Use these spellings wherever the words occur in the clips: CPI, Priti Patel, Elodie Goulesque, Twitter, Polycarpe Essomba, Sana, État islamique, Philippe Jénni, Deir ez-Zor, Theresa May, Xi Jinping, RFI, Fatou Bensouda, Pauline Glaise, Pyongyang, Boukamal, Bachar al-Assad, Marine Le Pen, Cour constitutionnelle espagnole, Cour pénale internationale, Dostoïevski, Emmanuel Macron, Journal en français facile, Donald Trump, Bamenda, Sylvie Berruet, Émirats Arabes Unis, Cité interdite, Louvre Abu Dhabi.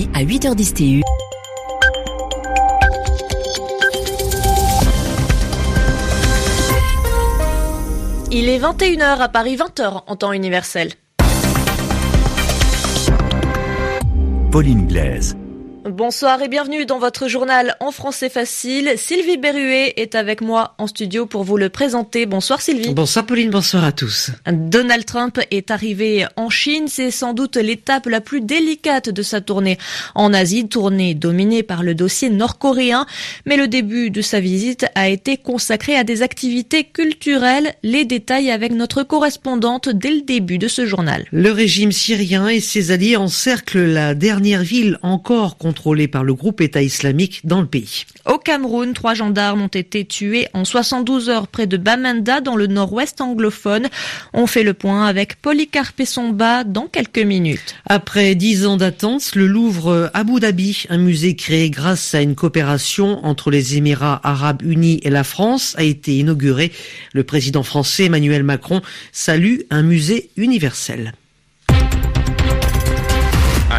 samedi à 8h10 TU. Il est 21h à Paris, 20h en temps universel. Pauline Glaise. Bonsoir et bienvenue dans votre journal en français facile. Sylvie Berruet est avec moi en studio pour vous le présenter. Bonsoir Sylvie. Bonsoir Pauline, bonsoir à tous. Donald Trump est arrivé en Chine. C'est sans doute l'étape la plus délicate de sa tournée en Asie, tournée dominée par le dossier nord-coréen. Mais le début de sa visite a été consacré à des activités culturelles. Les détails avec notre correspondante dès le début de ce journal. Le régime syrien et ses alliés encerclent la dernière ville encore contrôlée par le groupe État islamique dans le pays. Au Cameroun, 3 gendarmes ont été tués en 72 heures près de Bamenda, dans le nord-ouest anglophone. On fait le point avec Polycarpe Essomba dans quelques minutes. Après 10 ans d'attente, le Louvre Abu Dhabi, un musée créé grâce à une coopération entre les Émirats Arabes Unis et la France, a été inauguré. Le président français Emmanuel Macron salue un musée universel.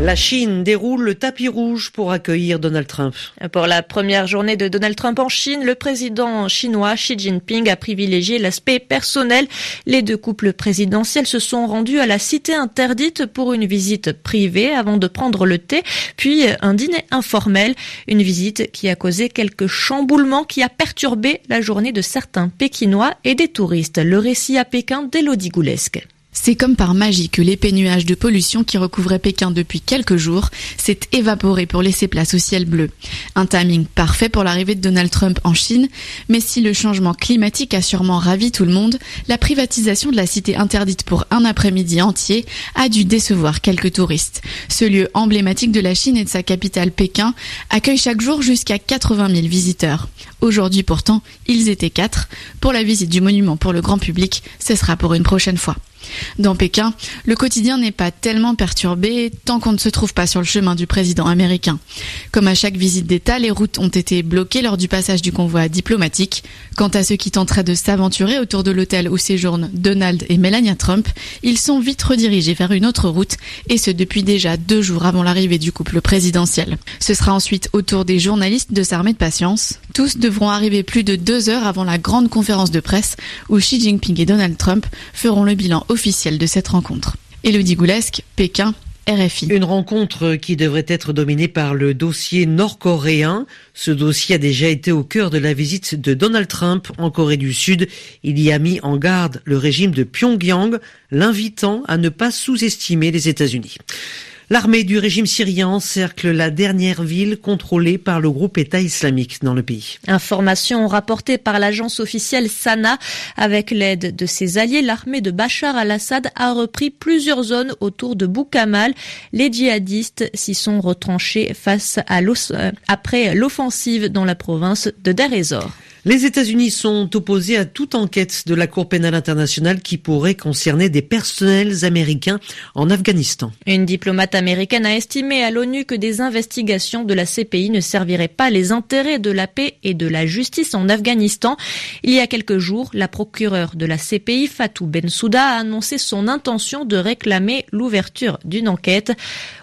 La Chine déroule le tapis rouge pour accueillir Donald Trump. Pour la première journée de Donald Trump en Chine, le président chinois Xi Jinping a privilégié l'aspect personnel. Les deux couples présidentiels se sont rendus à la Cité interdite pour une visite privée avant de prendre le thé, puis un dîner informel. Une visite qui a causé quelques chamboulements, qui a perturbé la journée de certains Pékinois et des touristes. Le récit à Pékin d'Elodie Goulesque. C'est comme par magie que l'épais nuage de pollution qui recouvrait Pékin depuis quelques jours s'est évaporé pour laisser place au ciel bleu. Un timing parfait pour l'arrivée de Donald Trump en Chine, mais si le changement climatique a sûrement ravi tout le monde, la privatisation de la cité interdite pour un après-midi entier a dû décevoir quelques touristes. Ce lieu emblématique de la Chine et de sa capitale Pékin accueille chaque jour jusqu'à 80 000 visiteurs. Aujourd'hui pourtant, ils étaient 4. Pour la visite du monument pour le grand public, ce sera pour une prochaine fois. Dans Pékin, le quotidien n'est pas tellement perturbé tant qu'on ne se trouve pas sur le chemin du président américain. Comme à chaque visite d'État, les routes ont été bloquées lors du passage du convoi diplomatique. Quant à ceux qui tenteraient de s'aventurer autour de l'hôtel où séjournent Donald et Melania Trump, ils sont vite redirigés vers une autre route, et ce depuis déjà 2 jours avant l'arrivée du couple présidentiel. Ce sera ensuite au tour des journalistes de s'armer de patience. Tous devront arriver plus de 2 heures avant la grande conférence de presse où Xi Jinping et Donald Trump feront le bilan officielle de cette rencontre. Elodie Goulesque, Pékin, RFI. Une rencontre qui devrait être dominée par le dossier nord-coréen. Ce dossier a déjà été au cœur de la visite de Donald Trump en Corée du Sud. Il y a mis en garde le régime de Pyongyang, l'invitant à ne pas sous-estimer les États-Unis. L'armée du régime syrien encercle la dernière ville contrôlée par le groupe État islamique dans le pays. Information rapportée par l'agence officielle Sana. Avec l'aide de ses alliés, l'armée de Bachar al-Assad a repris plusieurs zones autour de Boukamal. Les djihadistes s'y sont retranchés après l'offensive dans la province de Deir ez-Zor. Les États-Unis sont opposés à toute enquête de la Cour pénale internationale qui pourrait concerner des personnels américains en Afghanistan. Une diplomate américaine a estimé à l'ONU que des investigations de la CPI ne serviraient pas les intérêts de la paix et de la justice en Afghanistan. Il y a quelques jours, la procureure de la CPI, Fatou Bensouda, a annoncé son intention de réclamer l'ouverture d'une enquête.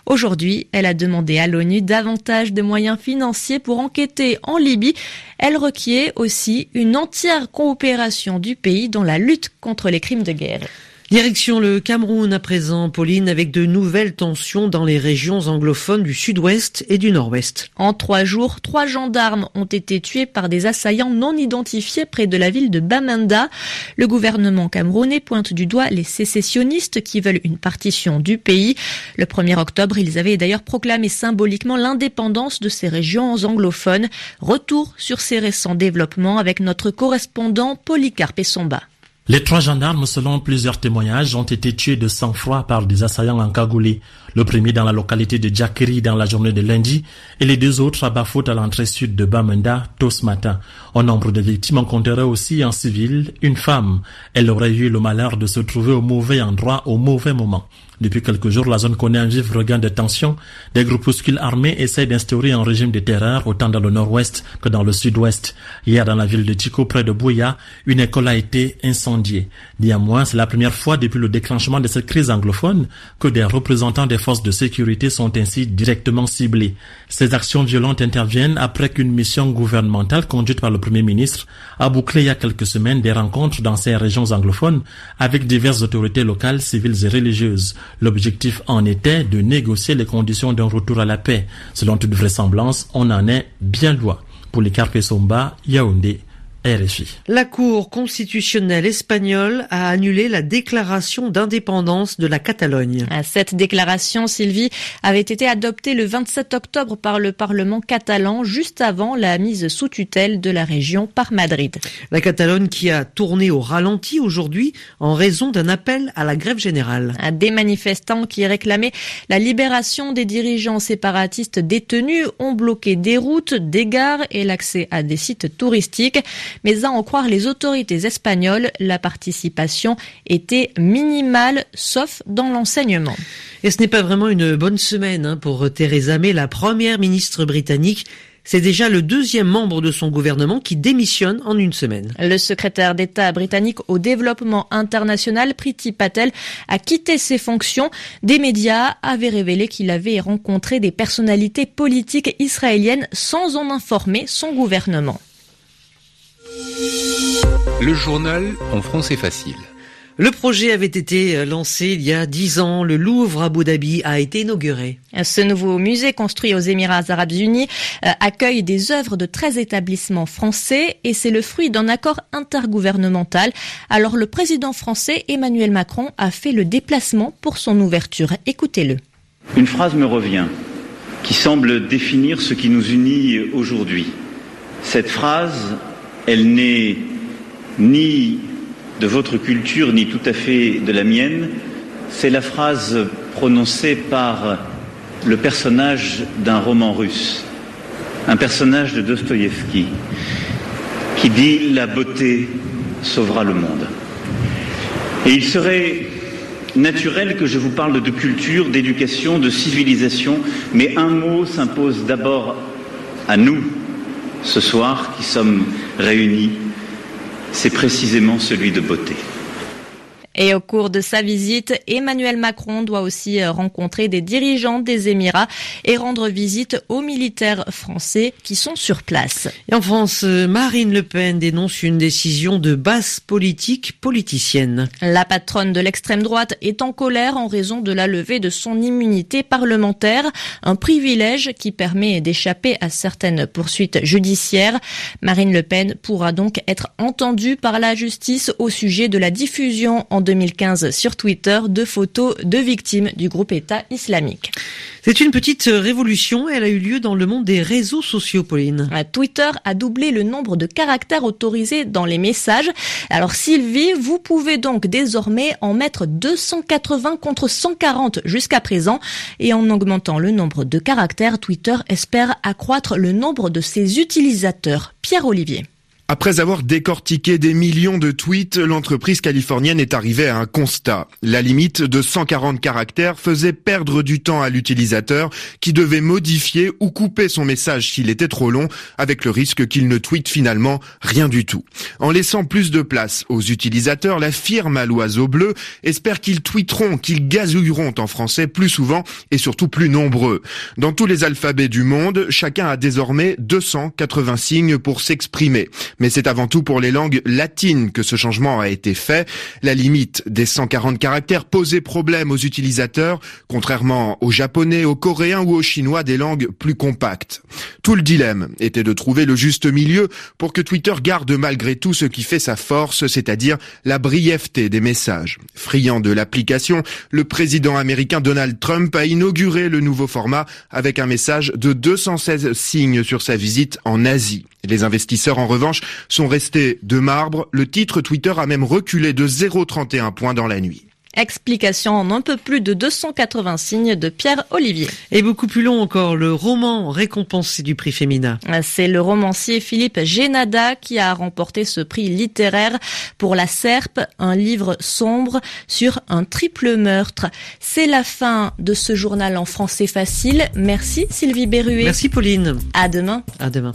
Aujourd'hui, elle a demandé à l'ONU davantage de moyens financiers pour enquêter en Libye. Elle requiert aussi une entière coopération du pays dans la lutte contre les crimes de guerre. Direction le Cameroun à présent, Pauline, avec de nouvelles tensions dans les régions anglophones du sud-ouest et du nord-ouest. En 3 jours, 3 gendarmes ont été tués par des assaillants non identifiés près de la ville de Bamenda. Le gouvernement camerounais pointe du doigt les sécessionnistes qui veulent une partition du pays. Le 1er octobre, ils avaient d'ailleurs proclamé symboliquement l'indépendance de ces régions anglophones. Retour sur ces récents développements avec notre correspondant Polycarpe Essomba. Les 3 gendarmes, selon plusieurs témoignages, ont été tués de sang-froid par des assaillants encagoulés. Le premier dans la localité de Djakiri dans la journée de lundi et les 2 autres à Bafout à l'entrée sud de Bamenda tôt ce matin. Au nombre de victimes, on compterait aussi en civil une femme. Elle aurait eu le malheur de se trouver au mauvais endroit au mauvais moment. Depuis quelques jours, la zone connaît un vif regain de tension. Des groupuscules armés essaient d'instaurer un régime de terreur autant dans le nord-ouest que dans le sud-ouest. Hier, dans la ville de Tchiko, près de Bouya, une école a été incendiée. incendiée. Néanmoins, c'est la première fois depuis le déclenchement de cette crise anglophone que des représentants des forces de sécurité sont ainsi directement ciblés. Ces actions violentes interviennent après qu'une mission gouvernementale conduite par le Premier ministre a bouclé il y a quelques semaines des rencontres dans ces régions anglophones avec diverses autorités locales, civiles et religieuses. L'objectif en était de négocier les conditions d'un retour à la paix. Selon toute vraisemblance, on en est bien loin. Polycarpe Essomba, Yaoundé. RFI. La Cour constitutionnelle espagnole a annulé la déclaration d'indépendance de la Catalogne. Cette déclaration, Sylvie, avait été adoptée le 27 octobre par le Parlement catalan, juste avant la mise sous tutelle de la région par Madrid. La Catalogne qui a tourné au ralenti aujourd'hui en raison d'un appel à la grève générale. Des manifestants qui réclamaient la libération des dirigeants séparatistes détenus ont bloqué des routes, des gares et l'accès à des sites touristiques. Mais à en croire les autorités espagnoles, la participation était minimale, sauf dans l'enseignement. Et ce n'est pas vraiment une bonne semaine pour Theresa May, la première ministre britannique. C'est déjà le deuxième membre de son gouvernement qui démissionne en une semaine. Le secrétaire d'État britannique au développement international, Priti Patel, a quitté ses fonctions. Des médias avaient révélé qu'il avait rencontré des personnalités politiques israéliennes sans en informer son gouvernement. Le journal en français facile. Le projet avait été lancé il y a 10 ans. Le Louvre Abu Dhabi a été inauguré. Ce nouveau musée construit aux Émirats Arabes Unis accueille des œuvres de 13 établissements français et c'est le fruit d'un accord intergouvernemental. Alors le président français Emmanuel Macron a fait le déplacement pour son ouverture. Écoutez-le. Une phrase me revient qui semble définir ce qui nous unit aujourd'hui. Cette phrase, elle n'est ni de votre culture, ni tout à fait de la mienne. C'est la phrase prononcée par le personnage d'un roman russe, un personnage de Dostoïevski, qui dit « La beauté sauvera le monde ». Et il serait naturel que je vous parle de culture, d'éducation, de civilisation, mais un mot s'impose d'abord à nous, ce soir, qui sommes réunis. C'est précisément celui de beauté. Et au cours de sa visite, Emmanuel Macron doit aussi rencontrer des dirigeants des Émirats et rendre visite aux militaires français qui sont sur place. Et en France, Marine Le Pen dénonce une décision de basse politique politicienne. La patronne de l'extrême droite est en colère en raison de la levée de son immunité parlementaire, un privilège qui permet d'échapper à certaines poursuites judiciaires. Marine Le Pen pourra donc être entendue par la justice au sujet de la diffusion en 2015 sur Twitter de photos de victimes du groupe État islamique. C'est une petite révolution, elle a eu lieu dans le monde des réseaux sociaux, Pauline. Twitter a doublé le nombre de caractères autorisés dans les messages. Alors Sylvie, vous pouvez donc désormais en mettre 280 contre 140 jusqu'à présent. Et en augmentant le nombre de caractères, Twitter espère accroître le nombre de ses utilisateurs. Pierre-Olivier. Après avoir décortiqué des millions de tweets, l'entreprise californienne est arrivée à un constat. La limite de 140 caractères faisait perdre du temps à l'utilisateur qui devait modifier ou couper son message s'il était trop long, avec le risque qu'il ne tweete finalement rien du tout. En laissant plus de place aux utilisateurs, la firme à l'oiseau bleu espère qu'ils tweeteront, qu'ils gazouilleront en français plus souvent et surtout plus nombreux. Dans tous les alphabets du monde, chacun a désormais 280 signes pour s'exprimer. Mais c'est avant tout pour les langues latines que ce changement a été fait. La limite des 140 caractères posait problème aux utilisateurs, contrairement aux japonais, aux coréens ou aux chinois des langues plus compactes. Tout le dilemme était de trouver le juste milieu pour que Twitter garde malgré tout ce qui fait sa force, c'est-à-dire la brièveté des messages. Friand de l'application, le président américain Donald Trump a inauguré le nouveau format avec un message de 216 signes sur sa visite en Asie. Les investisseurs, en revanche, sont restés de marbre. Le titre Twitter a même reculé de 0,31 points dans la nuit. Explication en un peu plus de 280 signes de Pierre-Olivier. Et beaucoup plus long encore, le roman récompensé du prix Femina. C'est le romancier Philippe Jénni qui a remporté ce prix littéraire pour La Serpe, un livre sombre sur un triple meurtre. C'est la fin de ce journal en français facile. Merci Sylvie Berruet. Merci Pauline. À demain. À demain.